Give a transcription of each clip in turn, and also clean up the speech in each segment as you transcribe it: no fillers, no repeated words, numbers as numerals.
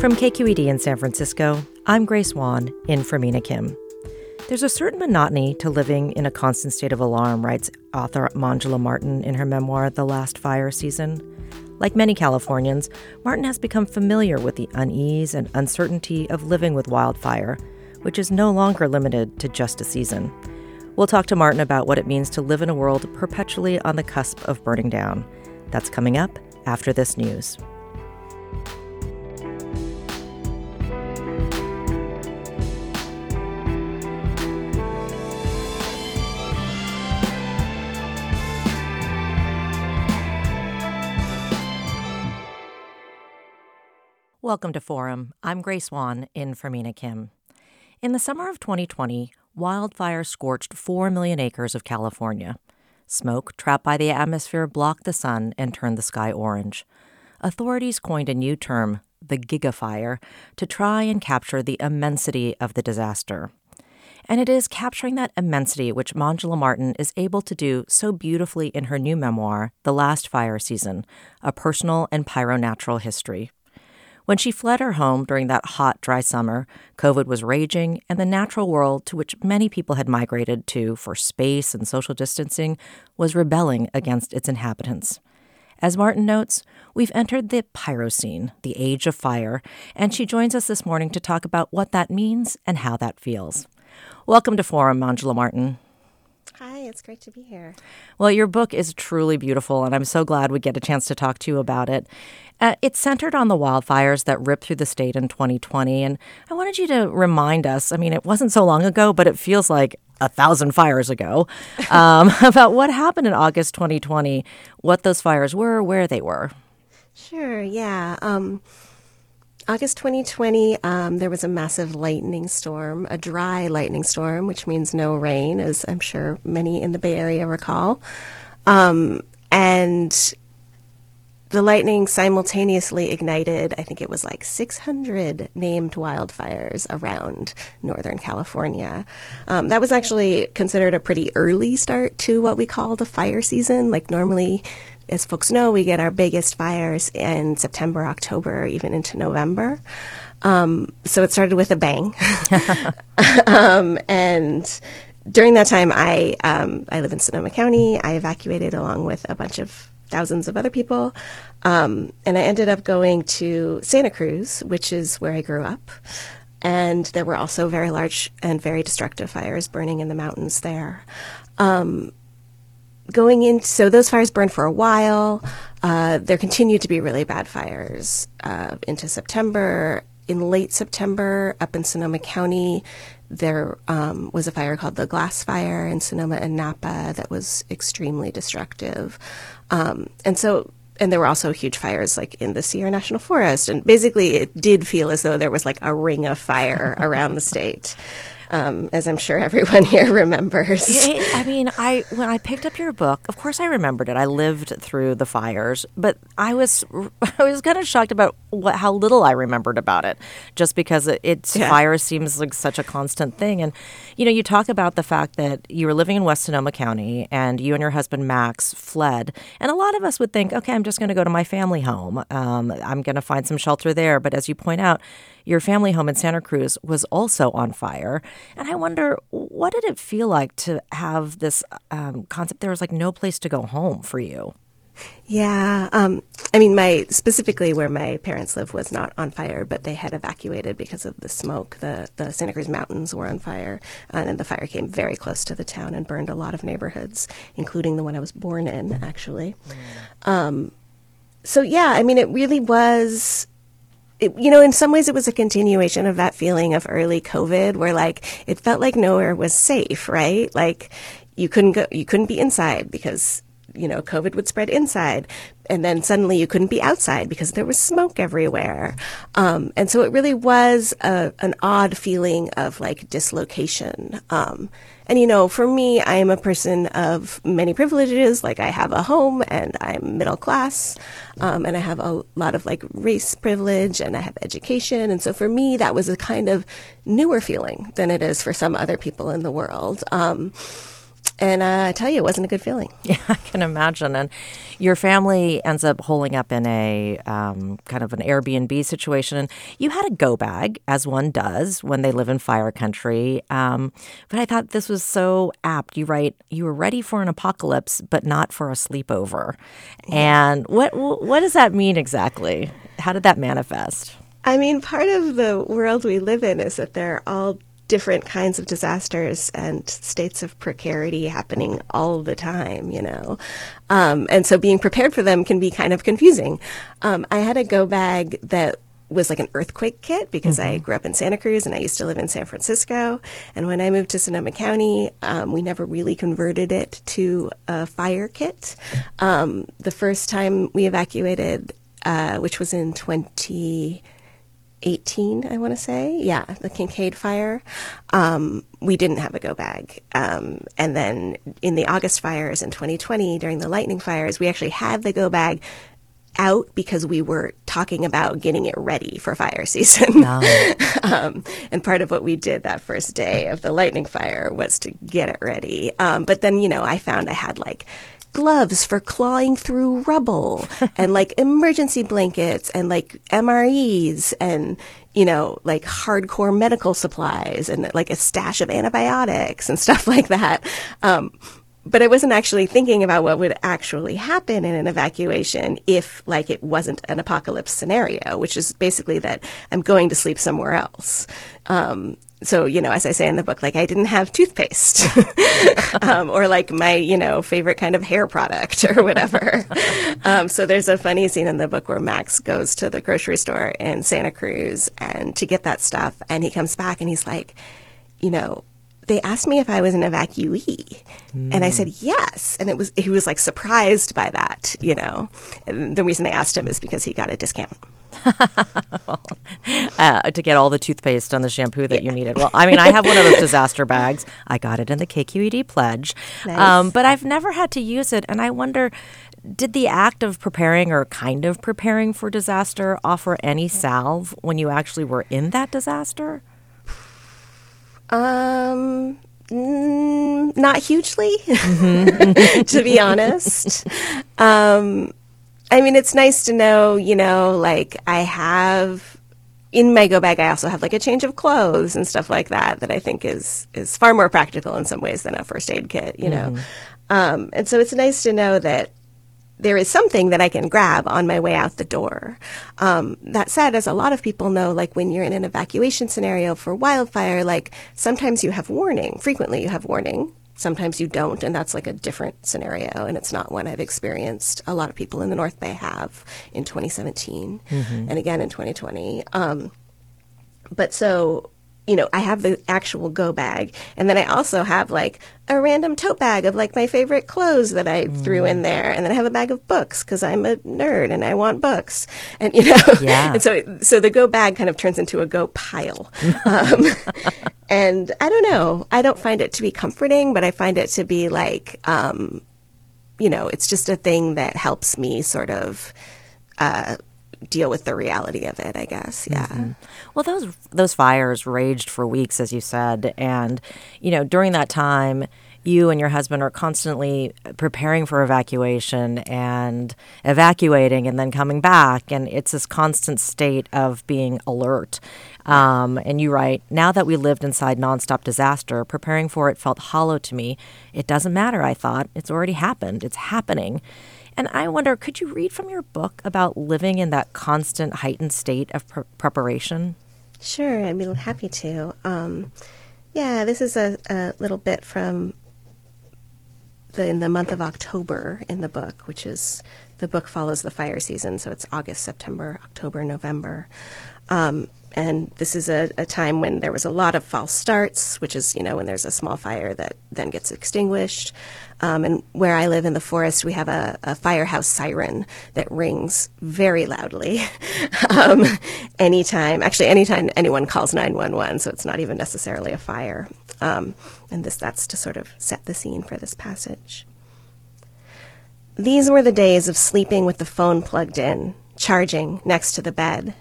From KQED in San Francisco, I'm Grace Wan, in for Mina Kim. There's a certain monotony to living in a constant state of alarm, writes author Manjula Martin in her memoir, The Last Fire Season. Like many Californians, Martin has become familiar with the unease and uncertainty of living with wildfire, which is no longer limited to just a season. We'll talk to Martin about what it means to live in a world perpetually on the cusp of burning down. That's coming up after this news. Welcome to Forum. I'm Grace Wan, in for Mina Kim. In the summer of 2020, wildfire scorched 4 million acres of California. Smoke trapped by the atmosphere blocked the sun and turned the sky orange. Authorities coined a new term, the gigafire, to try and capture the immensity of the disaster. And it is capturing that immensity which Manjula Martin is able to do so beautifully in her new memoir, The Last Fire Season, A Personal and Pyronatural History. When she fled her home during that hot, dry summer, COVID was raging, and the natural world to which many people had migrated to for space and social distancing was rebelling against its inhabitants. As Martin notes, we've entered the pyrocene, the age of fire, and she joins us this morning to talk about what that means and how that feels. Welcome to Forum, Manjula Martin. Hi, it's great to be here. Well, your book is truly beautiful, and I'm so glad we get a chance to talk to you about it. It's centered on the wildfires that ripped through the state in 2020, and I wanted you to remind us, I mean, it wasn't so long ago, but it feels like 1,000 fires ago, about what happened in August 2020, what those fires were, where they were. Sure, yeah. August 2020, there was a massive lightning storm, a dry lightning storm, which means no rain, as I'm sure many in the Bay Area recall. And the lightning simultaneously ignited, I think it was like 600 named wildfires around Northern California. That was actually considered a pretty early start to what we call the fire season. Like normally, as folks know, we get our biggest fires in September, October, even into November. So it started with a bang. And during that time, I live in Sonoma County. I evacuated along with a bunch of thousands of other people. And I ended up going to Santa Cruz, which is where I grew up. And there were also very large and very destructive fires burning in the mountains there. So those fires burned for a while. There continued to be really bad fires into September. In late September, up in Sonoma County, there was a fire called the Glass Fire in Sonoma and Napa that was extremely destructive. And there were also huge fires like in the Sierra National Forest. And basically, it did feel as though there was like a ring of fire around the state. as I'm sure everyone here remembers. When I picked up your book, of course I remembered it. I lived through the fires, but I was kind of shocked about how little I remembered about it, just because fire seems like such a constant thing. And, you know, you talk about the fact that you were living in West Sonoma County and you and your husband, Max, fled. And a lot of us would think, okay, I'm just going to go to my family home. I'm going to find some shelter there. But as you point out, your family home in Santa Cruz was also on fire. And I wonder, what did it feel like to have this concept? There was like no place to go home for you. Yeah. Specifically where my parents live was not on fire, but they had evacuated because of the smoke. The Santa Cruz Mountains were on fire, and the fire came very close to the town and burned a lot of neighborhoods, including the one I was born in, actually. It really was... in some ways it was a continuation of that feeling of early COVID where, like, it felt like nowhere was safe, right? Like, you couldn't be inside because, COVID would spread inside. And then suddenly you couldn't be outside because there was smoke everywhere. And so it really was an odd feeling of, like, dislocation. For me, I am a person of many privileges. Like, I have a home and I'm middle class, and I have a lot of, like, race privilege and I have education. And so for me, that was a kind of newer feeling than it is for some other people in the world. And I tell you, it wasn't a good feeling. Yeah, I can imagine. And your family ends up holing up in a kind of an Airbnb situation. And you had a go bag, as one does when they live in fire country. But I thought this was so apt. You write, you were ready for an apocalypse, but not for a sleepover. And what does that mean exactly? How did that manifest? Part of the world we live in is that they're all different kinds of disasters and states of precarity happening all the time, And so being prepared for them can be kind of confusing. I had a go bag that was like an earthquake kit because I grew up in Santa Cruz and I used to live in San Francisco. And when I moved to Sonoma County, we never really converted it to a fire kit. The first time we evacuated, which was in 2018, I want to say. Yeah, the Kincaid Fire. We didn't have a go bag. And then in the August fires in 2020, during the lightning fires, we actually had the go bag out because we were talking about getting it ready for fire season. No. And part of what we did that first day of the lightning fire was to get it ready. But then, I found I had like gloves for clawing through rubble and like emergency blankets and like MREs and, like hardcore medical supplies and like a stash of antibiotics and stuff like that. But I wasn't actually thinking about what would actually happen in an evacuation if, like, it wasn't an apocalypse scenario, which is basically that I'm going to sleep somewhere else. So, as I say in the book, like, I didn't have toothpaste or, like, my, favorite kind of hair product or whatever. So there's a funny scene in the book where Max goes to the grocery store in Santa Cruz and to get that stuff. And he comes back and he's like, they asked me if I was an evacuee. And I said, yes. And he was like surprised by that, And the reason they asked him is because he got a discount. To get all the toothpaste and the shampoo that you needed. Well, I have one of those disaster bags. I got it in the KQED pledge. Nice. But I've never had to use it. And I wonder, did the act of preparing or kind of preparing for disaster offer any salve when you actually were in that disaster? Not hugely, to be honest. It's nice to know, like I have in my go bag, I also have like a change of clothes and stuff like that I think is far more practical in some ways than a first aid kit, Mm-hmm. And so it's nice to know that there is something that I can grab on my way out the door. That said, as a lot of people know, like when you're in an evacuation scenario for wildfire, like sometimes you have warning. Frequently you have warning. Sometimes you don't, and that's like a different scenario, and it's not one I've experienced. A lot of people in the North Bay have in 2017 and again in 2020. But so you know, I have the actual go bag. And then I also have like a random tote bag of like my favorite clothes that I threw in there. And then I have a bag of books because I'm a nerd and I want books. And, you know, and so the go bag kind of turns into a go pile. And I don't know. I don't find it to be comforting, but I find it to be like, you know, it's just a thing that helps me sort of deal with the reality of it, I guess. Yeah. Mm-hmm. Well, those fires raged for weeks, as you said. And, you know, during that time, you and your husband are constantly preparing for evacuation and evacuating and then coming back. And it's this constant state of being alert. And you write, now that we lived inside nonstop disaster, preparing for it felt hollow to me. It doesn't matter, I thought. It's already happened. It's happening. And I wonder, could you read from your book about living in that constant heightened state of preparation? Sure, I'd be happy to. Yeah, this is a little bit from in the month of October in the book, which is the book follows the fire season. So it's August, September, October, November. And this is a time when there was a lot of false starts, which is, you know, when there's a small fire that then gets extinguished. And where I live in the forest, we have a firehouse siren that rings very loudly anytime anyone calls 911, so it's not even necessarily a fire. And that's to sort of set the scene for this passage. These were the days of sleeping with the phone plugged in, charging next to the bed.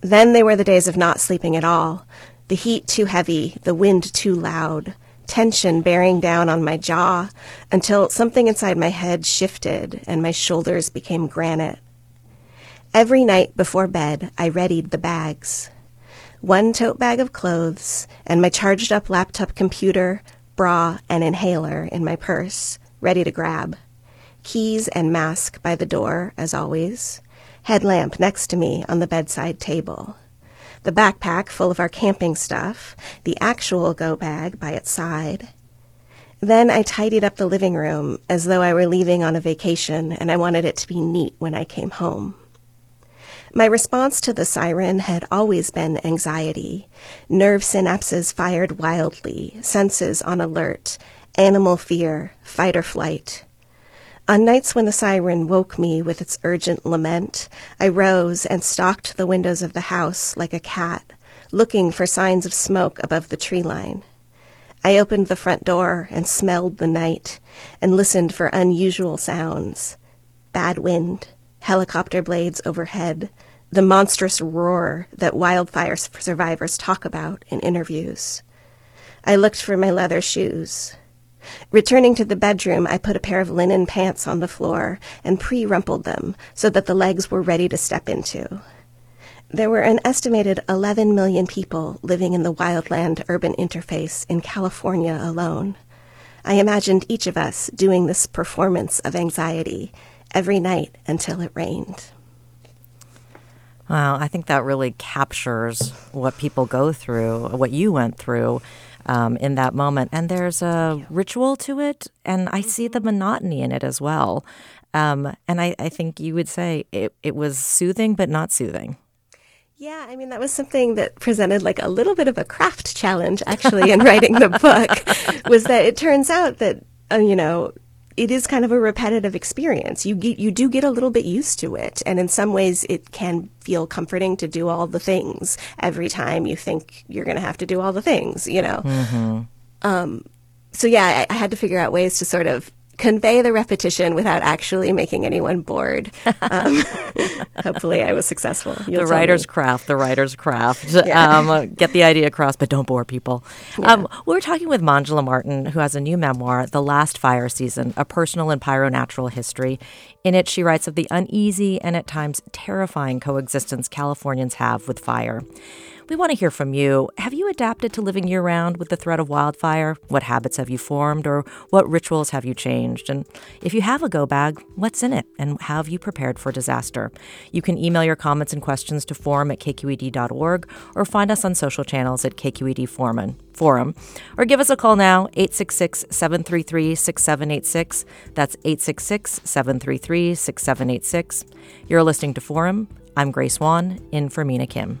Then they were the days of not sleeping at all, the heat too heavy, the wind too loud, tension bearing down on my jaw until something inside my head shifted and my shoulders became granite. Every night before bed, I readied the bags. One tote bag of clothes and my charged up laptop computer, bra, and inhaler in my purse, ready to grab. Keys and mask by the door, as always. Headlamp next to me on the bedside table. The backpack full of our camping stuff, the actual go bag by its side. Then I tidied up the living room as though I were leaving on a vacation and I wanted it to be neat when I came home. My response to the siren had always been anxiety. Nerve synapses fired wildly, senses on alert, animal fear, fight or flight. On nights when the siren woke me with its urgent lament, I rose and stalked the windows of the house like a cat, looking for signs of smoke above the tree line. I opened the front door and smelled the night and listened for unusual sounds. Bad wind, helicopter blades overhead, the monstrous roar that wildfire survivors talk about in interviews. I looked for my leather shoes. Returning to the bedroom, I put a pair of linen pants on the floor and pre-rumpled them so that the legs were ready to step into. There were an estimated 11 million people living in the wildland-urban interface in California alone. I imagined each of us doing this performance of anxiety every night until it rained. Wow, I think that really captures what people go through, what you went through. In that moment. And there's a ritual to it, and I see the monotony in it as well. And I think you would say it was soothing but not soothing. Yeah, I mean, that was something that presented like a little bit of a craft challenge, actually, in writing the book, was that it turns out that, you know, it is kind of a repetitive experience. You do get a little bit used to it. And in some ways, it can feel comforting to do all the things every time you think you're going to have to do all the things, you know. Mm-hmm. So, yeah, I had to figure out ways to sort of convey the repetition without actually making anyone bored. Hopefully I was successful. The writer's craft. Yeah. Get the idea across, but don't bore people. Yeah. We're talking with Manjula Martin, who has a new memoir, The Last Fire Season, A Personal and Pyronatural History. In it, she writes of the uneasy and at times terrifying coexistence Californians have with fire. We want to hear from you. Have you adapted to living year-round with the threat of wildfire? What habits have you formed, or what rituals have you changed? And if you have a go bag, what's in it, and how have you prepared for disaster? You can email your comments and questions to forum@kqed.org, or find us on social channels at KQED Forum, or give us a call now, 866-733-6786. That's 866-733-6786. You're listening to Forum. I'm Grace Wan, in for Mina Kim.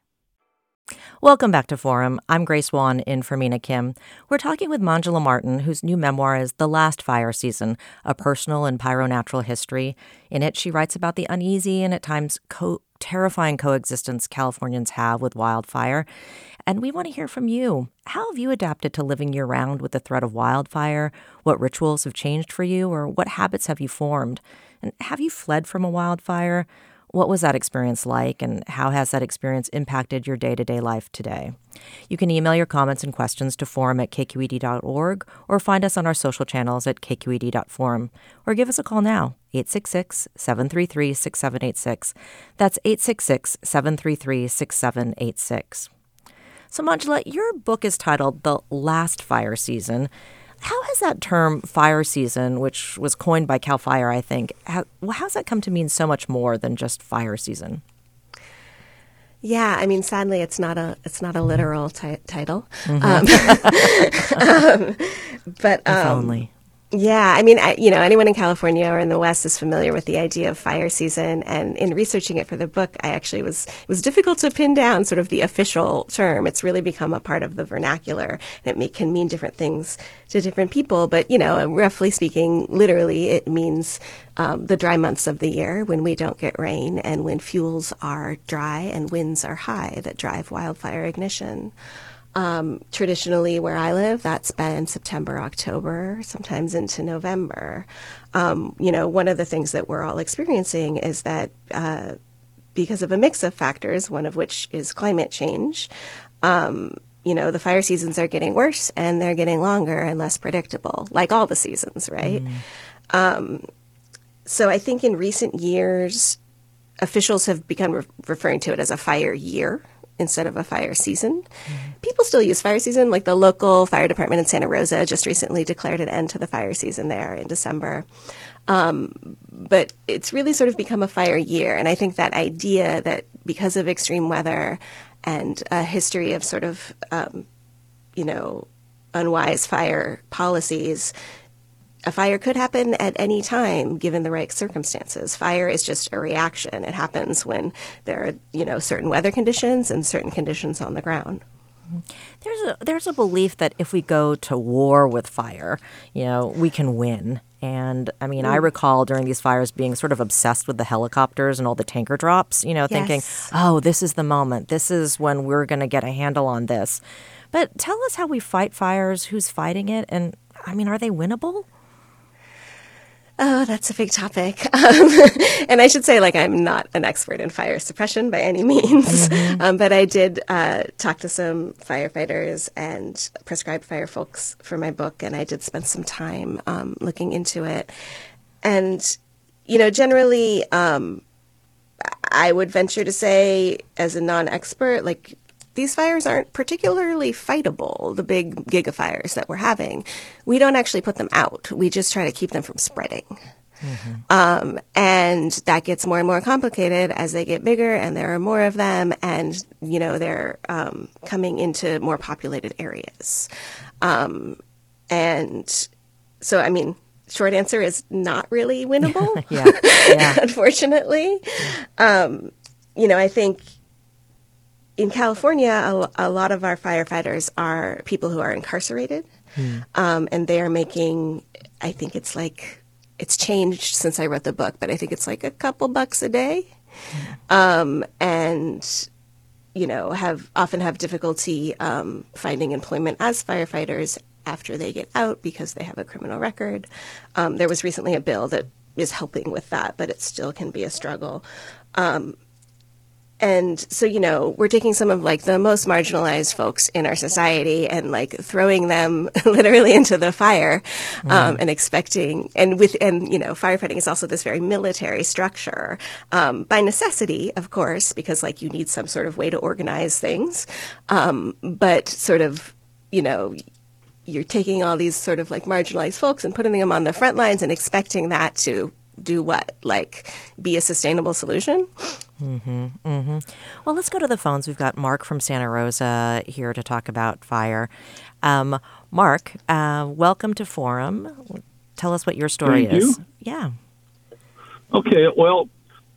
Welcome back to Forum. I'm Grace Wan in for Mina Kim. We're talking with Manjula Martin, whose new memoir is The Last Fire Season, a personal and pyronatural history. In it, she writes about the uneasy and at times terrifying coexistence Californians have with wildfire. And we want to hear from you. How have you adapted to living year-round with the threat of wildfire? What rituals have changed for you, or what habits have you formed? And have you fled from a wildfire? What was that experience like, and how has that experience impacted your day-to-day life today? You can email your comments and questions to forum@kqed.org or find us on our social channels at kqed.forum, or give us a call now, 866-733-6786. That's 866-733-6786. So, Manjula, your book is titled The Last Fire Season. How has that term fire season, which was coined by Cal Fire, I think, how's that come to mean so much more than just fire season? Yeah, I mean, sadly, it's not a literal title. Mm-hmm. But if only. Yeah, I mean, anyone in California or in the West is familiar with the idea of fire season, and in researching it for the book, it was difficult to pin down sort of the official term. It's really become a part of the vernacular, and it can mean different things to different people, but, roughly speaking, literally, it means the dry months of the year when we don't get rain and when fuels are dry and winds are high that drive wildfire ignition. Traditionally, where I live, that's been September, October, sometimes into November. One of the things that we're all experiencing is that because of a mix of factors, one of which is climate change, the fire seasons are getting worse and they're getting longer and less predictable, like all the seasons, right? Mm-hmm. So I think in recent years, officials have begun referring to it as a fire year instead of a fire season. Mm-hmm. People still use fire season, like the local fire department in Santa Rosa just recently declared an end to the fire season there in December. But it's really sort of become a fire year. And I think that idea that because of extreme weather and a history of sort of, unwise fire policies, a fire could happen at any time, given the right circumstances. Fire is just a reaction. It happens when there are, certain weather conditions and certain conditions on the ground. There's a belief that if we go to war with fire, we can win. And, I recall during these fires being sort of obsessed with the helicopters and all the tanker drops, thinking, oh, this is the moment. This is when we're going to get a handle on this. But tell us how we fight fires, who's fighting it, and, are they winnable? Oh, that's a big topic. And I should say, I'm not an expert in fire suppression by any means. Mm-hmm. But I did talk to some firefighters and prescribed fire folks for my book, and I did spend some time looking into it. And, generally, I would venture to say, as a non-expert, these fires aren't particularly fightable, the big gigafires that we're having. We don't actually put them out. We just try to keep them from spreading. Mm-hmm. And that gets more and more complicated as they get bigger and there are more of them and, they're coming into more populated areas. And so, short answer is not really winnable, yeah. Unfortunately. Yeah. I think in California, a lot of our firefighters are people who are incarcerated, and they are making, I think it's changed since I wrote the book, but I think it's a couple bucks a day. And you know, often have difficulty finding employment as firefighters after they get out because they have a criminal record. There was recently a bill that is helping with that, but it still can be a struggle. And so, you know, we're taking some of like the most marginalized folks in our society and like throwing them literally into the fire, and expecting, and you know, firefighting is also this very military structure, by necessity, of course, because like you need some sort of way to organize things. But sort of, you know, you're taking all these sort of like marginalized folks and putting them on the front lines and expecting that to do what? Like be a sustainable solution? Well, let's go to the phones. We've got Mark from Santa Rosa here to talk about fire. Mark, welcome to Forum. Tell us what your story is. Yeah. Okay. Well,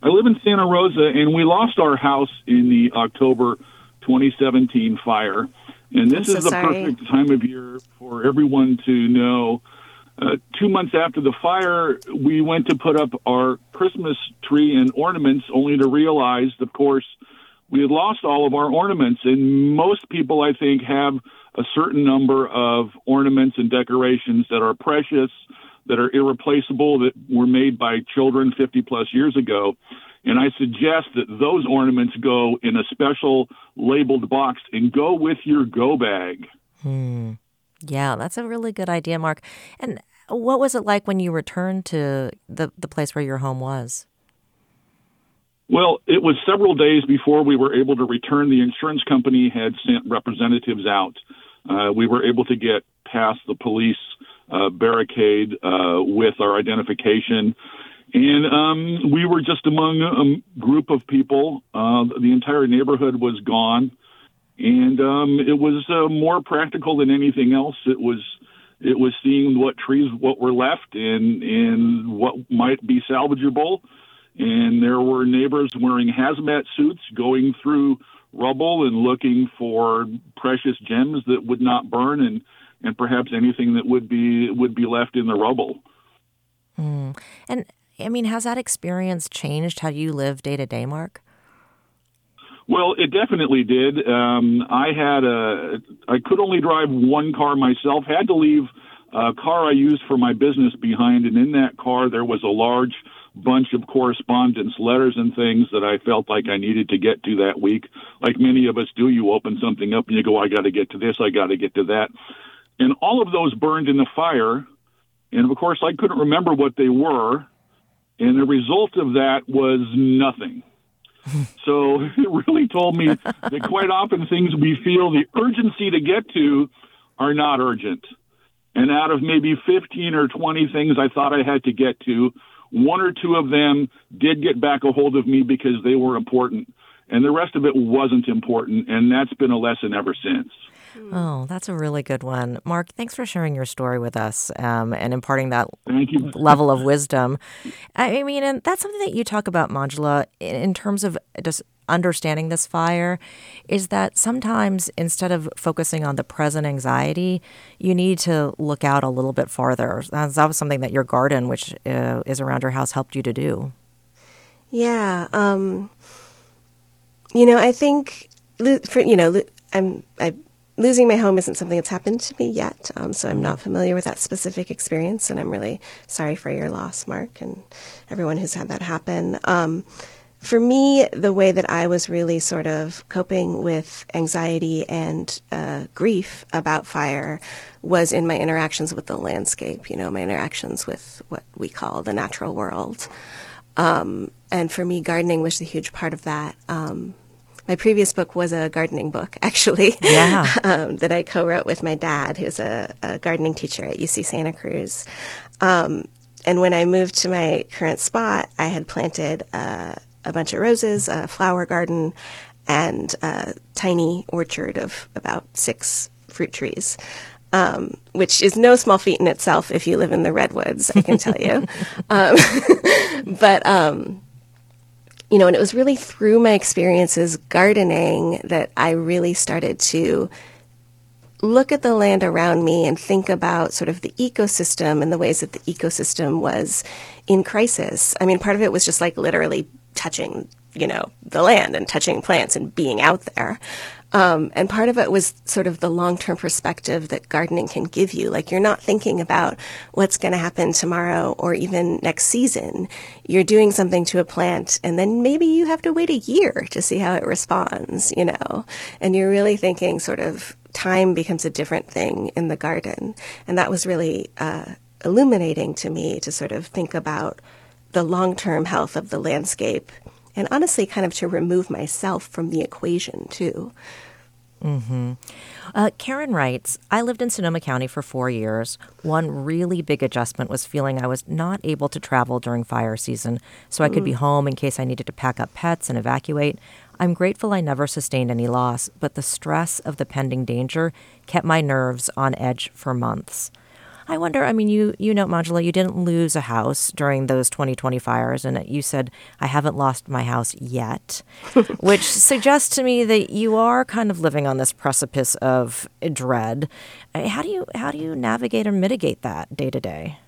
I live in Santa Rosa, and we lost our house in the October 2017 fire. And this is the perfect time of year for everyone to know. 2 months after the fire, we went to put up our Christmas tree and ornaments, only to realize, of course, we had lost all of our ornaments. And most people, I think, have a certain number of ornaments and decorations that are precious, that are irreplaceable, that were made by children 50-plus years ago. And I suggest that those ornaments go in a special labeled box and go with your go bag. Yeah, that's a really good idea, Mark. And what was it like when you returned to the place where your home was? Well, it was several days before we were able to return. The insurance company had sent representatives out. We were able to get past the police barricade with our identification. And we were just among a group of people. The entire neighborhood was gone. And it was more practical than anything else. It was seeing what trees, what were left, and what might be salvageable. And there were neighbors wearing hazmat suits going through rubble and looking for precious gems that would not burn, and perhaps anything that would be left in the rubble. And I mean, has that experience changed how you live day to day, Mark? Well, it definitely did. I could only drive one car myself, had to leave a car I used for my business behind, and in that car there was a large bunch of correspondence, letters and things that I felt like I needed to get to that week. Like many of us do, you open something up and you go, I got to get to this, I got to get to that. And all of those burned in the fire, and of course I couldn't remember what they were, and the result of that was nothing. So it really told me that quite often things we feel the urgency to get to are not urgent. And out of maybe 15 or 20 things I thought I had to get to, one or two of them did get back a hold of me because they were important. And the rest of it wasn't important. And that's been a lesson ever since. Oh, that's a really good one. Mark, thanks for sharing your story with us and imparting that level of wisdom. I mean, and that's something that you talk about, Manjula, in terms of just understanding this fire, is that sometimes instead of focusing on the present anxiety, you need to look out a little bit farther. That was something that your garden, which is around your house, helped you to do. Yeah. You know, I think, losing my home isn't something that's happened to me yet, so I'm not familiar with that specific experience, and I'm really sorry for your loss, Mark, and everyone who's had that happen. For me, the way that I was really sort of coping with anxiety and grief about fire was in my interactions with the landscape, you know, my interactions with what we call the natural world. And for me, gardening was a huge part of that. My previous book was a gardening book, actually, that I co-wrote with my dad, who's a gardening teacher at UC Santa Cruz. And when I moved to my current spot, I had planted a bunch of roses, a flower garden, and a tiny orchard of about 6 fruit trees, which is no small feat in itself if you live in the redwoods, I can tell you. You know, and it was really through my experiences gardening that I really started to look at the land around me and think about sort of the ecosystem and the ways that the ecosystem was in crisis. I mean, part of it was just like literally touching you know, the land and touching plants and being out there. And part of it was sort of the long-term perspective that gardening can give you. Like, you're not thinking about what's going to happen tomorrow or even next season. You're doing something to a plant, and then maybe you have to wait a year to see how it responds, you know. And you're really thinking sort of time becomes a different thing in the garden. And that was really illuminating to me, to sort of think about the long-term health of the landscape. And honestly, kind of to remove myself from the equation, too. Mm-hmm. Karen writes, I lived in Sonoma County for 4 years. One really big adjustment was feeling I was not able to travel during fire season, so I could be home in case I needed to pack up pets and evacuate. I'm grateful I never sustained any loss, but the stress of the pending danger kept my nerves on edge for months. I wonder, I mean, you know, Manjula, you didn't lose a house during those 2020 fires, and you said, I haven't lost my house yet, which suggests to me that you are kind of living on this precipice of dread. How do you navigate or mitigate that day to day?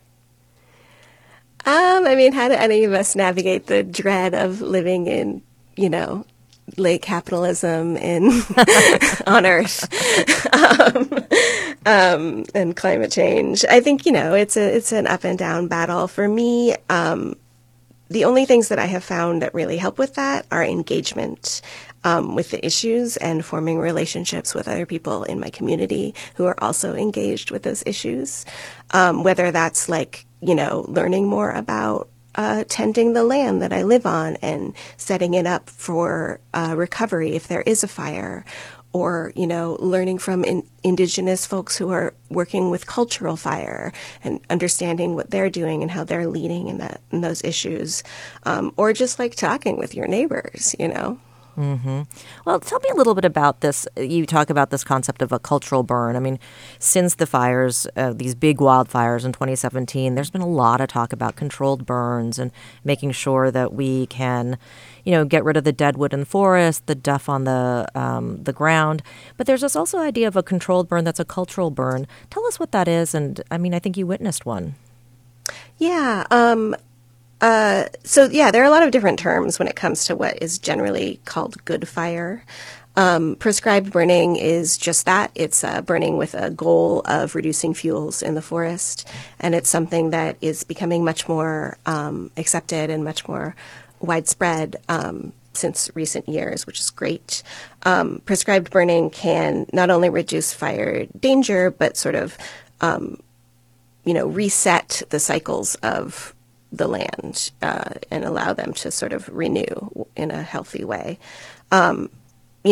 I mean, how do any of us navigate the dread of living in, you know, late capitalism on Earth and climate change? I think, you know, it's an up and down battle. For me, the only things that I have found that really help with that are engagement with the issues and forming relationships with other people in my community who are also engaged with those issues, whether that's like, you know, learning more about tending the land that I live on and setting it up for recovery if there is a fire, or, you know, learning from indigenous folks who are working with Cultural Fire and understanding what they're doing and how they're leading in those issues, or just like talking with your neighbors, you know. Mm-hmm. Well, tell me a little bit about this. You talk about this concept of a cultural burn. I mean, since the fires, these big wildfires in 2017, there's been a lot of talk about controlled burns and making sure that we can, you know, get rid of the dead wood in the forest, the duff on the ground. But there's this also idea of a controlled burn that's a cultural burn. Tell us what that is. And I mean, I think you witnessed one. Yeah. So, there are a lot of different terms when it comes to what is generally called good fire. Prescribed burning is just that. It's burning with a goal of reducing fuels in the forest. And it's something that is becoming much more accepted and much more widespread since recent years, which is great. Prescribed burning can not only reduce fire danger, but sort of, you know, reset the cycles of the land and allow them to sort of renew in a healthy way. You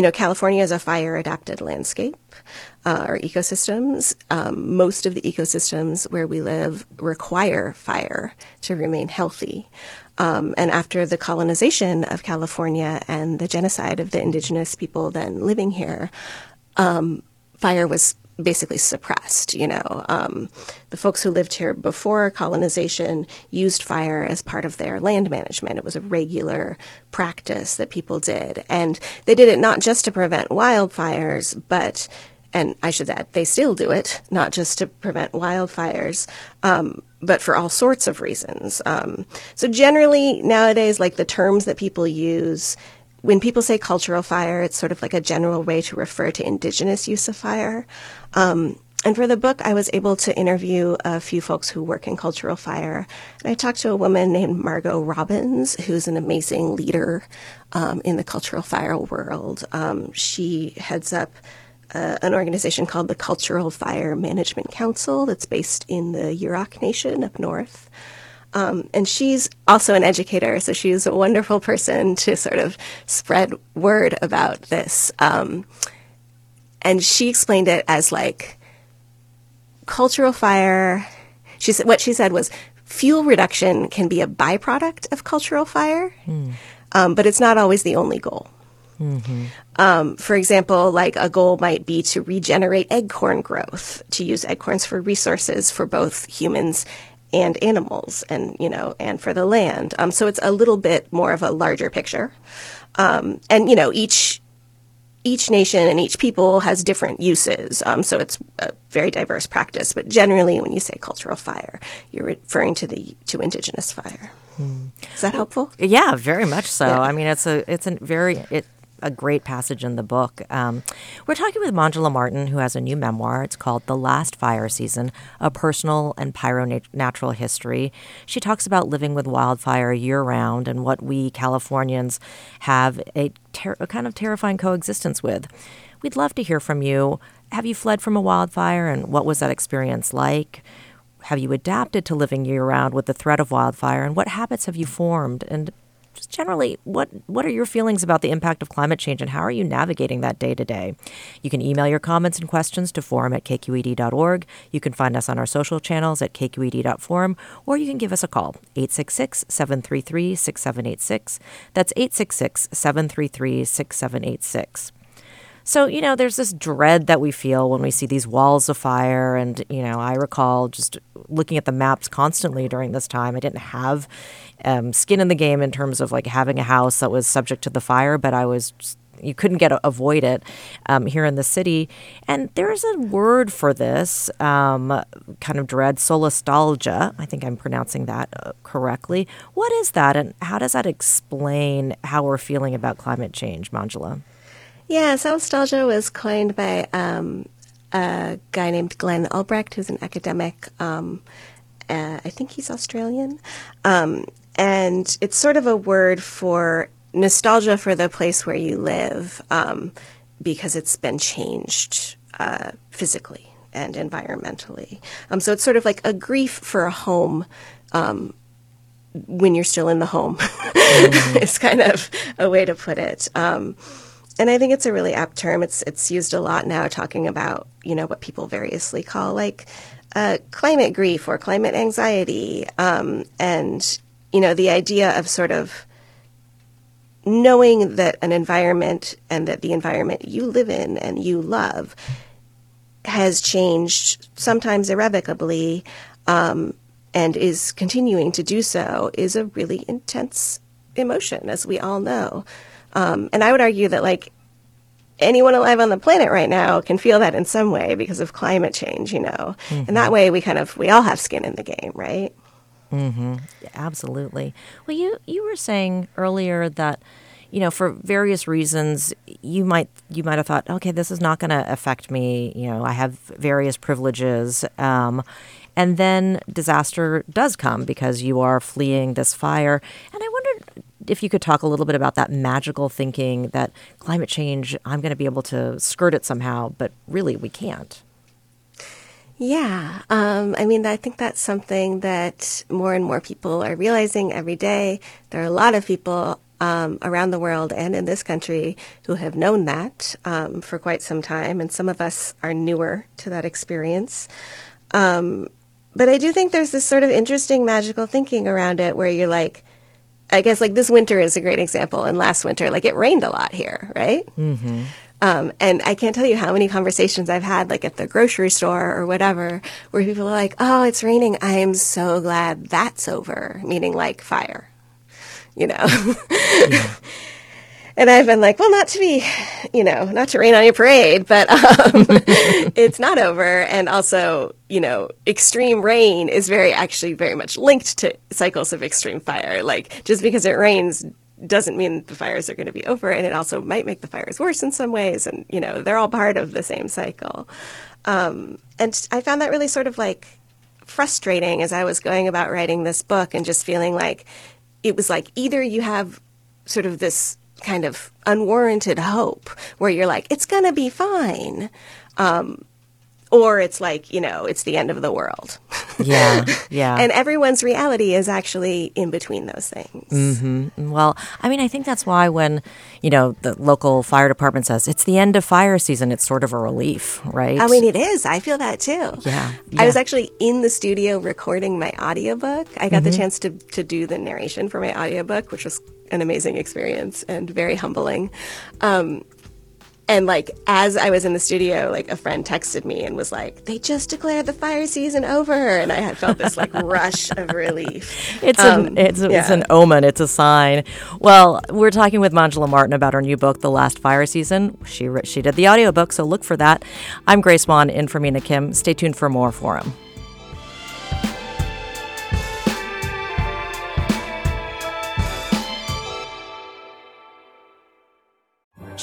know, California is a fire-adapted landscape or ecosystems. Most of the ecosystems where we live require fire to remain healthy. And after the colonization of California and the genocide of the indigenous people then living here, fire was basically suppressed, you know. The folks who lived here before colonization used fire as part of their land management. It was a regular practice that people did. And they did it not just to prevent wildfires, but, and I should add, they still do it, not just to prevent wildfires, but for all sorts of reasons. So generally nowadays, like the terms that people use, when people say cultural fire, it's sort of like a general way to refer to indigenous use of fire. And for the book, I was able to interview a few folks who work in Cultural Fire. And I talked to a woman named Margo Robbins, who's an amazing leader in the Cultural Fire world. She heads up an organization called the Cultural Fire Management Council that's based in the Yurok Nation up north. And she's also an educator, so she's a wonderful person to sort of spread word about this. And she explained it as like cultural fire. She said, what she said was fuel reduction can be a byproduct of cultural fire, but it's not always the only goal. Mm-hmm. For example, like a goal might be to regenerate acorn growth, to use acorns for resources for both humans and animals and, you know, and for the land. So it's a little bit more of a larger picture. And, you know, each each nation and each people has different uses. So it's a very diverse practice. But generally, when you say cultural fire, you're referring to to indigenous fire. Hmm. Is that helpful? Yeah, very much so. Yeah. I mean, it's a great passage in the book. We're talking with Manjula Martin, who has a new memoir. It's called The Last Fire Season, A Personal and Pyro-Natural History. She talks about living with wildfire year-round and what we Californians have a kind of terrifying coexistence with. We'd love to hear from you. Have you fled from a wildfire, and what was that experience like? Have you adapted to living year-round with the threat of wildfire, and what habits have you formed? And just generally, what are your feelings about the impact of climate change, and how are you navigating that day-to-day? You can email your comments and questions to forum@kqed.org. You can find us on our social channels at kqed.forum, or you can give us a call, 866-733-6786. That's 866-733-6786. So, you know, there's this dread that we feel when we see these walls of fire. And, you know, I recall just looking at the maps constantly during this time. I didn't have skin in the game in terms of like having a house that was subject to the fire, but you couldn't avoid it here in the city. And there's a word for this kind of dread, solastalgia. I think I'm pronouncing that correctly. What is that, and how does that explain how we're feeling about climate change, Manjula? Yeah, solastalgia was coined by a guy named Glenn Albrecht, who's an academic. I think he's Australian. And it's sort of a word for nostalgia for the place where you live because it's been changed physically and environmentally. So it's sort of like a grief for a home when you're still in the home. Mm-hmm. It's kind of a way to put it. And I think it's a really apt term. It's used a lot now, talking about, you know, what people variously call like climate grief or climate anxiety. And, you know, the idea of sort of knowing that an environment and that the environment you live in and you love has changed, sometimes irrevocably, and is continuing to do so, is a really intense emotion, as we all know. And I would argue that, like, anyone alive on the planet right now can feel that in some way because of climate change, you know. Mm-hmm. And that way we all have skin in the game, right? Mm-hmm. Yeah, absolutely. Well, you were saying earlier that, you know, for various reasons, you might have thought, okay, this is not going to affect me. You know, I have various privileges. And then disaster does come because you are fleeing this fire. And I wondered if you could talk a little bit about that magical thinking that climate change, I'm going to be able to skirt it somehow, but really we can't. Yeah. I mean, I think that's something that more and more people are realizing every day. There are a lot of people around the world and in this country who have known that for quite some time, and some of us are newer to that experience. But I do think there's this sort of interesting magical thinking around it where you're like, I guess, like, this winter is a great example. And last winter, like, it rained a lot here, right? Mm-hmm. And I can't tell you how many conversations I've had, like, at the grocery store or whatever, where people are like, oh, it's raining. I am so glad that's over, meaning, like, fire, you know? Yeah. And I've been like, well, not to rain on your parade, but it's not over. And also, you know, extreme rain is very much linked to cycles of extreme fire. Like, just because it rains doesn't mean the fires are going to be over. And it also might make the fires worse in some ways. And, you know, they're all part of the same cycle. And I found that really sort of like frustrating as I was going about writing this book, and just feeling like it was like either you have sort of this kind of unwarranted hope where you're like, it's going to be fine. Or it's like, you know, it's the end of the world. Yeah, yeah. And everyone's reality is actually in between those things. Mm-hmm. Well, I mean, I think that's why when, you know, the local fire department says it's the end of fire season, it's sort of a relief, right? I mean, it is. I feel that too. Yeah. I was actually in the studio recording my audiobook. I got the chance to do the narration for my audiobook, which was an amazing experience and very humbling. And like, as I was in the studio, like a friend texted me and was like, they just declared the fire season over. And I had felt this like rush of relief. It's an omen. It's a sign. Well, we're talking with Manjula Martin about her new book, The Last Fire Season. She did the audiobook, so look for that. I'm Grace Wan in for Mina Kim. Stay tuned for more Forum.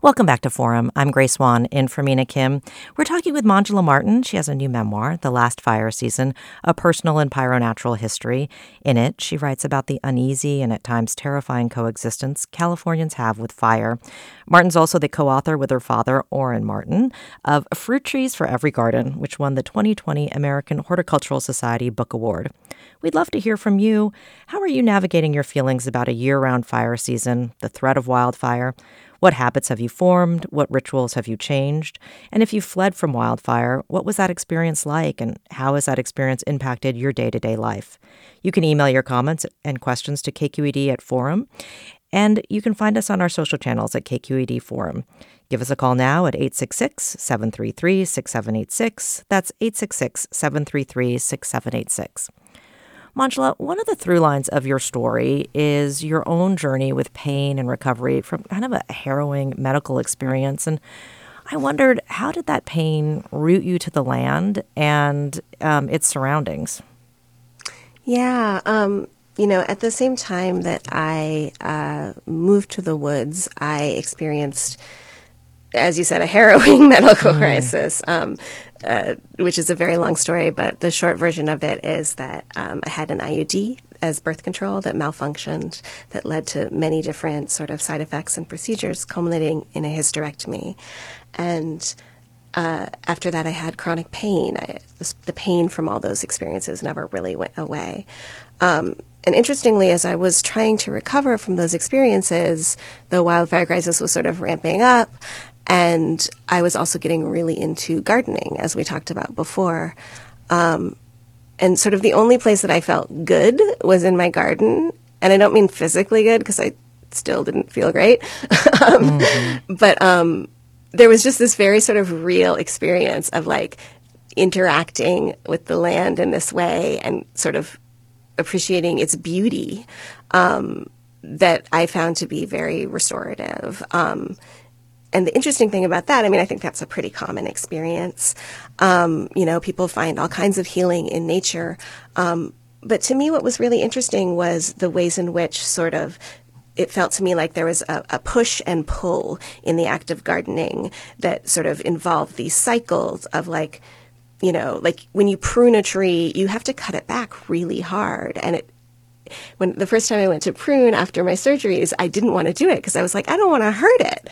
Welcome back to Forum. I'm Grace Wan in for Mina Kim. We're talking with Manjula Martin. She has a new memoir, The Last Fire Season, a personal and pyronatural history. In it, she writes about the uneasy and at times terrifying coexistence Californians have with fire. Martin's also the co-author with her father, Orin Martin, of Fruit Trees for Every Garden, which won the 2020 American Horticultural Society Book Award. We'd love to hear from you. How are you navigating your feelings about a year-round fire season, the threat of wildfire? What habits have you formed? What rituals have you changed? And if you fled from wildfire, what was that experience like, and how has that experience impacted your day-to-day life? You can email your comments and questions to KQED@Forum, and you can find us on our social channels at KQED Forum. Give us a call now at 866-733-6786. That's 866-733-6786. Manjula, one of the through lines of your story is your own journey with pain and recovery from kind of a harrowing medical experience. And I wondered, how did that pain root you to the land and its surroundings? Yeah. At the same time that I moved to the woods, I experienced, as you said, a harrowing medical crisis, which is a very long story, but the short version of it is that I had an IUD as birth control that malfunctioned, that led to many different sort of side effects and procedures, culminating in a hysterectomy. And after that, I had chronic pain. The pain from all those experiences never really went away. And interestingly, as I was trying to recover from those experiences, the wildfire crisis was sort of ramping up. And I was also getting really into gardening, as we talked about before. And sort of the only place that I felt good was in my garden. And I don't mean physically good, because I still didn't feel great. But there was just this very sort of real experience of like interacting with the land in this way and sort of appreciating its beauty that I found to be very restorative. And the interesting thing about that, I mean, I think that's a pretty common experience. People find all kinds of healing in nature. But to me, what was really interesting was the ways in which sort of it felt to me like there was a push and pull in the act of gardening that sort of involved these cycles of like, you know, like when you prune a tree, you have to cut it back really hard. And when the first time I went to prune after my surgeries, I didn't want to do it because I was like, I don't want to hurt it,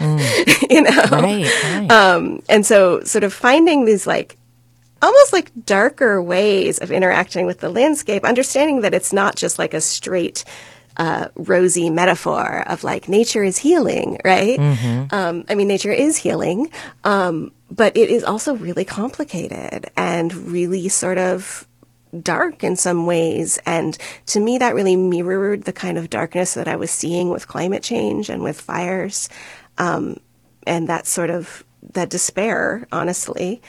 you know? Right. And so sort of finding these like almost like darker ways of interacting with the landscape, understanding that it's not just like a straight rosy metaphor of like nature is healing, right? Nature is healing, but it is also really complicated and really sort of dark in some ways. And to me, that really mirrored the kind of darkness that I was seeing with climate change and with fires, and that sort of that despair, honestly.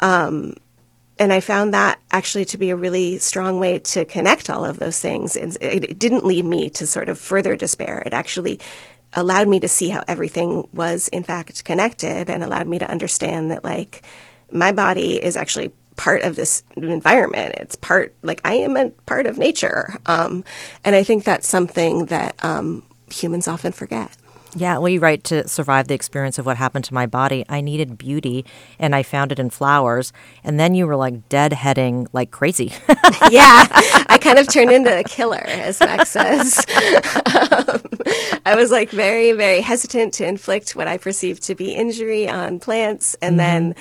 And I found that actually to be a really strong way to connect all of those things. And it didn't lead me to sort of further despair. It actually allowed me to see how everything was, in fact, connected, and allowed me to understand that, like, my body is actually part of this environment. It's part, like, I am a part of nature. And I think that's something that humans often forget. Yeah, well, you write, to survive the experience of what happened to my body, I needed beauty, and I found it in flowers. And then you were, like, deadheading like crazy. Yeah, I kind of turned into a killer, as Max says. I was, like, very, very hesitant to inflict what I perceived to be injury on plants, and then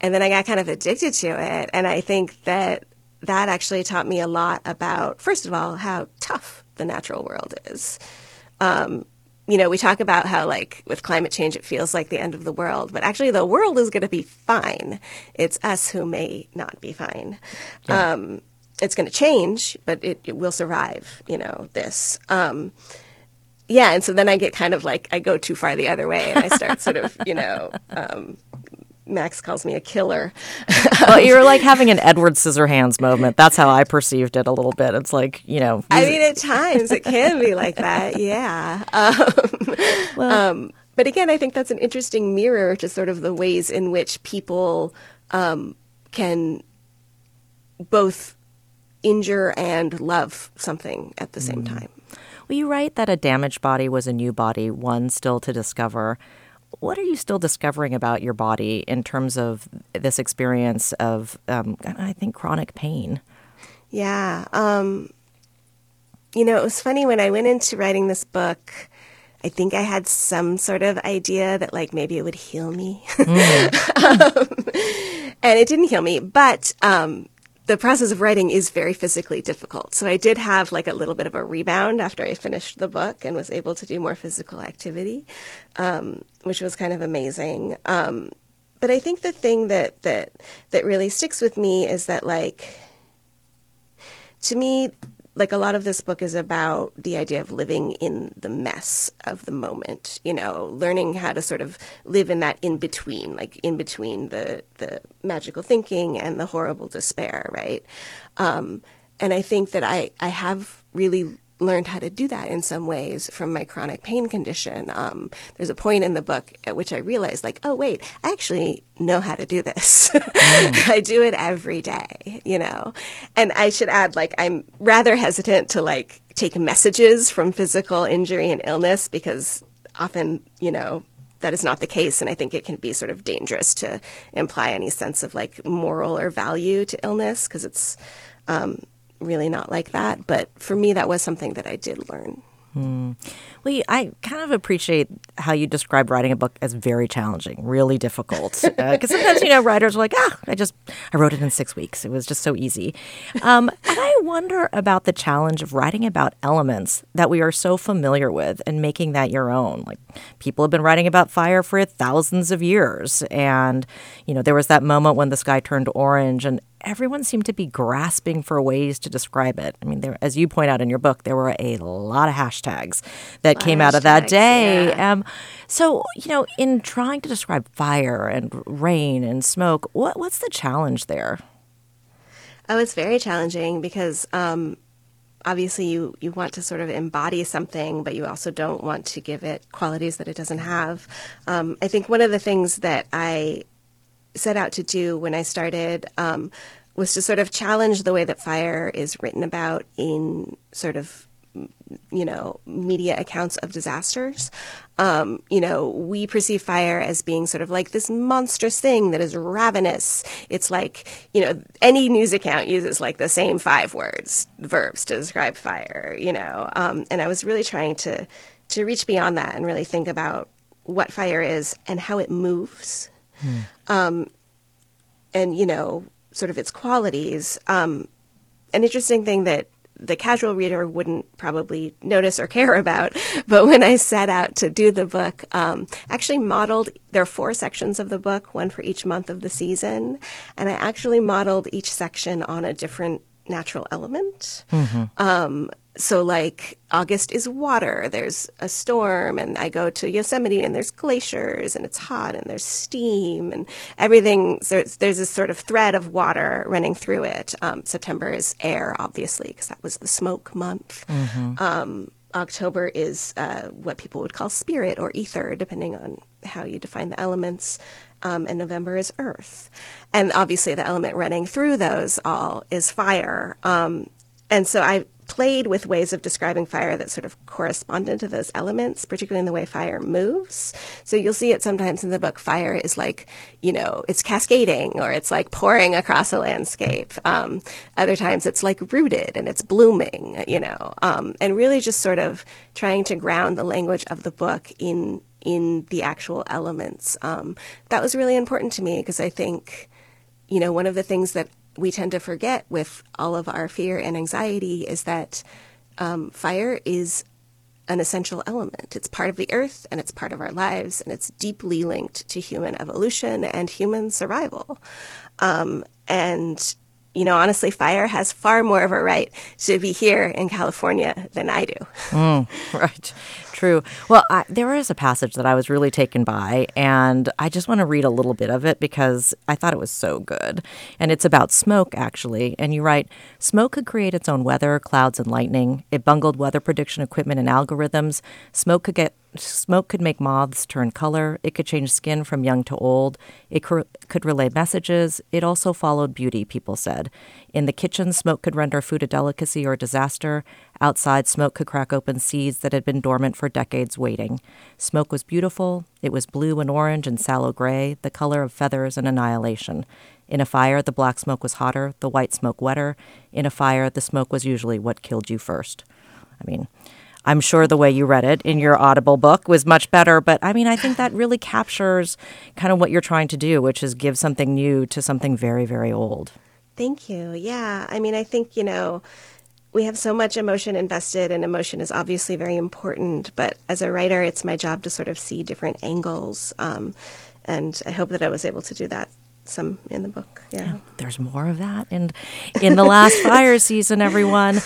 I got kind of addicted to it. And I think that that actually taught me a lot about, first of all, how tough the natural world is. You know, we talk about how, like, with climate change, it feels like the end of the world. But actually, the world is going to be fine. It's us who may not be fine. Yeah. It's going to change, but it will survive, you know, this. Yeah, and so then I get kind of like, I go too far the other way, and I start sort of, you know, Max calls me a killer. Well, you were like having an Edward Scissorhands moment. That's how I perceived it a little bit. It's like, you know. I mean, at times it can be like that, yeah. But again, I think that's an interesting mirror to sort of the ways in which people can both injure and love something at the same time. Well, you write that a damaged body was a new body, one still to discover. What are you still discovering about your body in terms of this experience of, I think, chronic pain? Yeah. You know, it was funny when I went into writing this book, I think I had some sort of idea that, like, maybe it would heal me. And it didn't heal me. But the process of writing is very physically difficult. So I did have, like, a little bit of a rebound after I finished the book and was able to do more physical activity, which was kind of amazing. But I think the thing that really sticks with me is that, like, to me, like, a lot of this book is about the idea of living in the mess of the moment, you know, learning how to sort of live in that in-between, like in-between the magical thinking and the horrible despair, right? And I think that I have really learned how to do that in some ways from my chronic pain condition. There's a point in the book at which I realized, like, oh, wait, I actually know how to do this. I do it every day, you know. And I should add, like, I'm rather hesitant to, like, take messages from physical injury and illness because often, you know, that is not the case, and I think it can be sort of dangerous to imply any sense of, like, moral or value to illness because it's really not like that. But for me, that was something that I did learn. Well, I kind of appreciate how you describe writing a book as very challenging, really difficult. Because sometimes, you know, writers are like, I wrote it in 6 weeks. It was just so easy. And I wonder about the challenge of writing about elements that we are so familiar with and making that your own. Like, people have been writing about fire for thousands of years. And, you know, there was that moment when the sky turned orange and everyone seemed to be grasping for ways to describe it. I mean, there, as you point out in your book, there were a lot of hashtags that came out of that day. Yeah. So, you know, in trying to describe fire and rain and smoke, what's the challenge there? Oh, it's very challenging because obviously you want to sort of embody something, but you also don't want to give it qualities that it doesn't have. I think one of the things that I set out to do when I started was to sort of challenge the way that fire is written about in sort of, you know, media accounts of disasters. You know, we perceive fire as being sort of like this monstrous thing that is ravenous. It's like, you know, any news account uses like the same 5 verbs to describe fire, you know. And I was really trying to reach beyond that and really think about what fire is and how it moves. And, you know, sort of its qualities. An interesting thing that the casual reader wouldn't probably notice or care about, but when I set out to do the book, actually modeled, there are 4 sections of the book, one for each month of the season, and I actually modeled each section on a different natural element. So, like, August is water, there's a storm, and I go to Yosemite, and there's glaciers, and it's hot, and there's steam, and everything. So there's this sort of thread of water running through it. September is air, obviously, because that was the smoke month. October is what people would call spirit or ether, depending on how you define the elements. And November is earth. And obviously the element running through those all is fire. And so I played with ways of describing fire that sort of corresponded to those elements, particularly in the way fire moves. So you'll see it sometimes in the book, fire is like, you know, it's cascading or it's like pouring across a landscape. Other times it's like rooted and it's blooming, you know, and really just sort of trying to ground the language of the book in the actual elements. That was really important to me because I think, you know, one of the things that we tend to forget with all of our fear and anxiety is that fire is an essential element. It's part of the earth and it's part of our lives and it's deeply linked to human evolution and human survival. And, you know, honestly, fire has far more of a right to be here in California than I do. Right. True. Well, there is a passage that I was really taken by, and I just want to read a little bit of it because I thought it was so good. And it's about smoke, actually. And you write, smoke could create its own weather, clouds, and lightning. It bungled weather prediction equipment and algorithms. Smoke could make moths turn color. It could change skin from young to old. It could relay messages. It also followed beauty, people said. In the kitchen, smoke could render food a delicacy or a disaster. Outside, smoke could crack open seeds that had been dormant for decades waiting. Smoke was beautiful. It was blue and orange and sallow gray, the color of feathers and annihilation. In a fire, the black smoke was hotter, the white smoke wetter. In a fire, the smoke was usually what killed you first. I mean, I'm sure the way you read it in your Audible book was much better, but I mean, I think that really captures kind of what you're trying to do, which is give something new to something very, very old. Thank you. Yeah. I mean, I think, you know, we have so much emotion invested, and emotion is obviously very important, but as a writer, it's my job to sort of see different angles, and I hope that I was able to do that. Some in the book. Yeah. There's more of that in The Last Fire Season, everyone.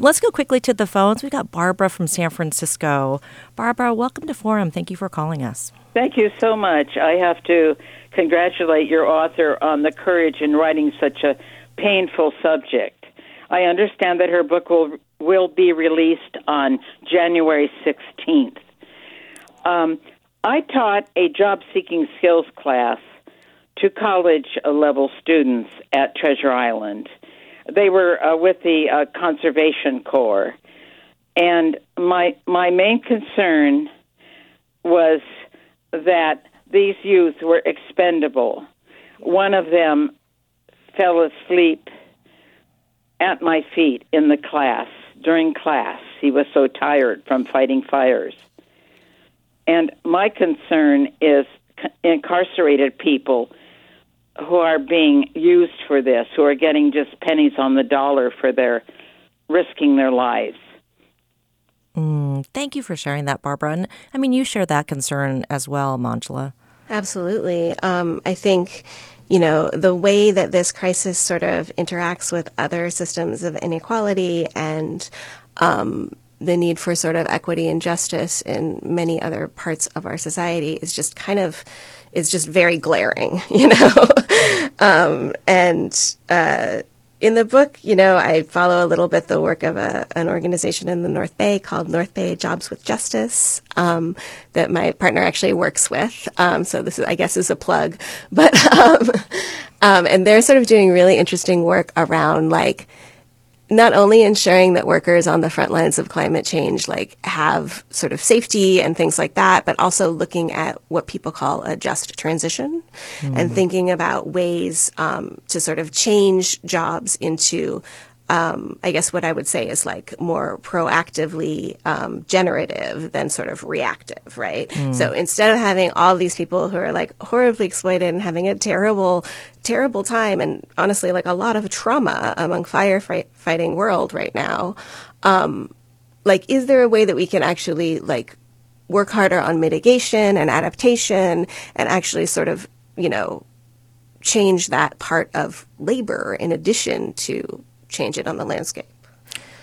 Let's go quickly to the phones. We've got Barbara from San Francisco. Barbara, welcome to Forum. Thank you for calling us. Thank you so much. I have to congratulate your author on the courage in writing such a painful subject. I understand that her book will be released on January 16th. I taught a job-seeking skills class to college-level students at Treasure Island. They were with the Conservation Corps. And my main concern was that these youth were expendable. One of them fell asleep at my feet in the class, during class. He was so tired from fighting fires. And my concern is incarcerated people who are being used for this, who are getting just pennies on the dollar for their risking their lives. Thank you for sharing that, Barbara. And I mean, you share that concern as well, Manjula. Absolutely. I think, you know, the way that this crisis sort of interacts with other systems of inequality and the need for sort of equity and justice in many other parts of our society is just kind of is just very glaring, you know. In the book, you know, I follow a little bit the work of an organization in the North Bay called North Bay Jobs with Justice that my partner actually works with. So this is, I guess, is a plug. But and they're sort of doing really interesting work around like not only ensuring that workers on the front lines of climate change like have sort of safety and things like that, but also looking at what people call a just transition and thinking about ways to sort of change jobs into, I guess what I would say is like more proactively generative than sort of reactive, right? So instead of having all these people who are like horribly exploited and having a terrible time and honestly like a lot of trauma among firefighting world right now, like is there a way that we can actually like work harder on mitigation and adaptation and actually sort of, you know, change that part of labor in addition to change it on the landscape?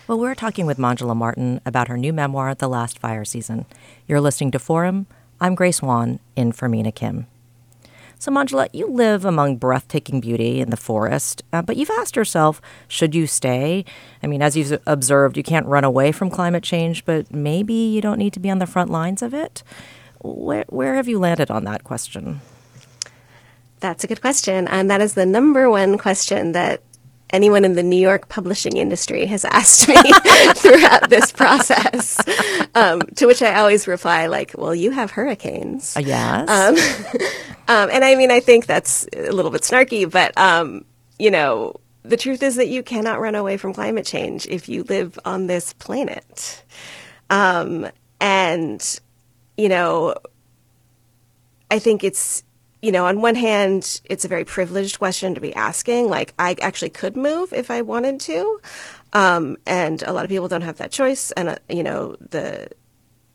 Well, we're talking with Manjula Martin about her new memoir, The Last Fire Season. You're listening to Forum. I'm Grace Wan in for Mina Kim. So Manjula, you live among breathtaking beauty in the forest, but you've asked yourself, should you stay? I mean, as you've observed, you can't run away from climate change, but maybe you don't need to be on the front lines of it. Where have you landed on that question? That's a good question. And that is the number one question that anyone in the New York publishing industry has asked me throughout this process, to which I always reply, like, well, you have hurricanes. Yes. And I mean, I think that's a little bit snarky, but, you know, the truth is that you cannot run away from climate change if you live on this planet. And, you know, I think it's, you know, on one hand, it's a very privileged question to be asking. Like, I actually could move if I wanted to. And a lot of people don't have that choice. And, you know, the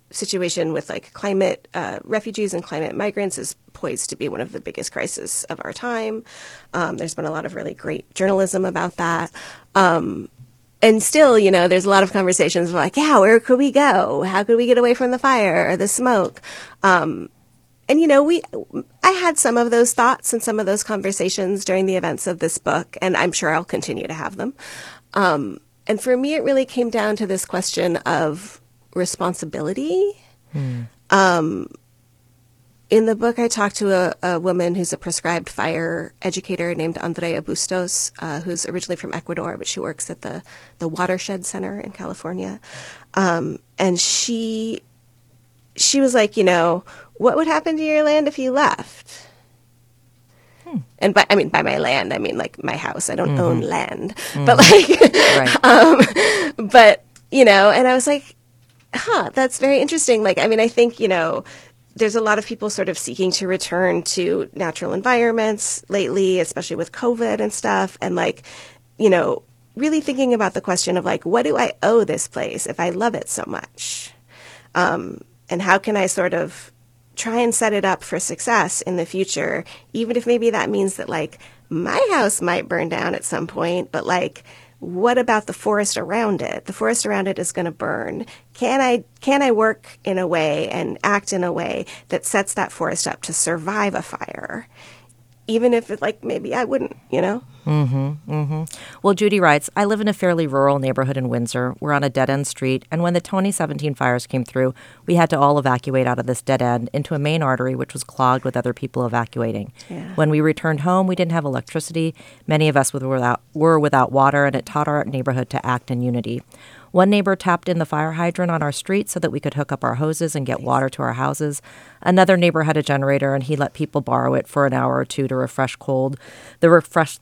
situation with, like, climate refugees and climate migrants is poised to be one of the biggest crises of our time. There's been a lot of really great journalism about that. And still, you know, there's a lot of conversations like, yeah, where could we go? How could we get away from the fire or the smoke? And, you know, I had some of those thoughts and some of those conversations during the events of this book, and I'm sure I'll continue to have them. And for me, it really came down to this question of responsibility. In the book, I talked to a woman who's a prescribed fire educator named Andrea Bustos, who's originally from Ecuador, but she works at the Watershed Center in California. And she was like, you know, what would happen to your land if you left? And by my land, I mean like my house. I don't own land, but like, right. But you know, and I was like, huh, that's very interesting. Like, I mean, I think, you know, there's a lot of people sort of seeking to return to natural environments lately, especially with COVID and stuff. And like, you know, really thinking about the question of like, what do I owe this place if I love it so much? And how can I sort of try and set it up for success in the future, even if maybe that means that, like, my house might burn down at some point, but, like, what about the forest around it? The forest around it is going to burn. Can I work in a way and act in a way that sets that forest up to survive a fire? Even if, it, like, maybe I wouldn't, you know? Well, Judy writes, I live in a fairly rural neighborhood in Windsor. We're on a dead-end street, and when the 2017 fires came through, we had to all evacuate out of this dead end into a main artery, which was clogged with other people evacuating. Yeah. When we returned home, we didn't have electricity. Many of us were without water, and it taught our neighborhood to act in unity. One neighbor tapped in the fire hydrant on our street so that we could hook up our hoses and get water to our houses. Another neighbor had a generator, and he let people borrow it for an hour or two to refresh the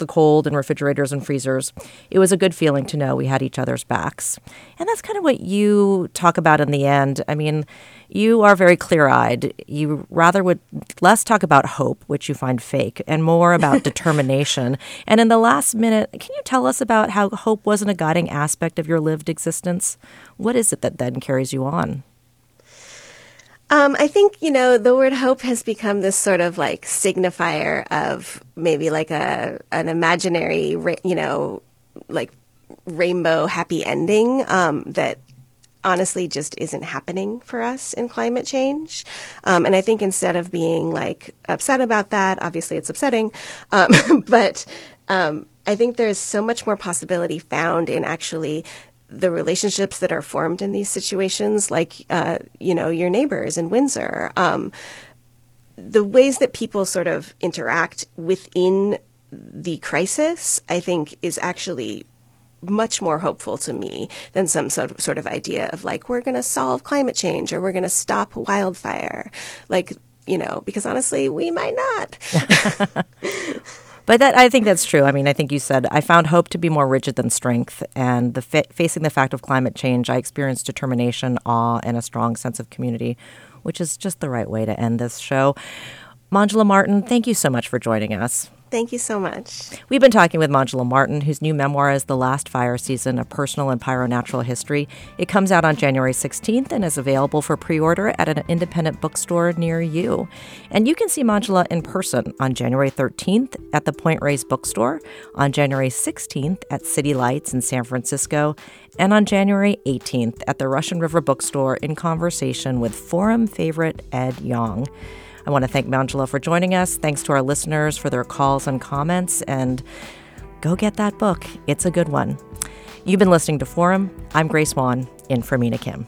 cold in refrigerators and freezers. It was a good feeling to know we had each other's backs. And that's kind of what you talk about in the end. I mean, you are very clear-eyed. You rather would less talk about hope, which you find fake, and more about determination. And in the last minute, can you tell us about how hope wasn't a guiding aspect of your lived existence? What is it that then carries you on? I think, you know, the word hope has become this sort of like signifier of maybe like an imaginary, you know, like rainbow happy ending that honestly just isn't happening for us in climate change. And I think instead of being like upset about that, obviously it's upsetting, but I think there's so much more possibility found in actually the relationships that are formed in these situations, like, you know, your neighbors in Windsor, the ways that people sort of interact within the crisis, I think is actually much more hopeful to me than some sort of idea of like, we're going to solve climate change or we're going to stop wildfire. Like, you know, because honestly, we might not. But I think that's true. I mean, I think you said, I found hope to be more rigid than strength. And facing the fact of climate change, I experienced determination, awe, and a strong sense of community, which is just the right way to end this show. Manjula Martin, thank you so much for joining us. Thank you so much. We've been talking with Manjula Martin, whose new memoir is The Last Fire Season, A Personal and Pyronatural History. It comes out on January 16th and is available for pre-order at an independent bookstore near you. And you can see Manjula in person on January 13th at the Point Reyes Bookstore, on January 16th at City Lights in San Francisco, and on January 18th at the Russian River Bookstore in conversation with forum favorite Ed Yong. I want to thank Manjula for joining us. Thanks to our listeners for their calls and comments. And go get that book. It's a good one. You've been listening to Forum. I'm Grace Wan, in for Mina Kim.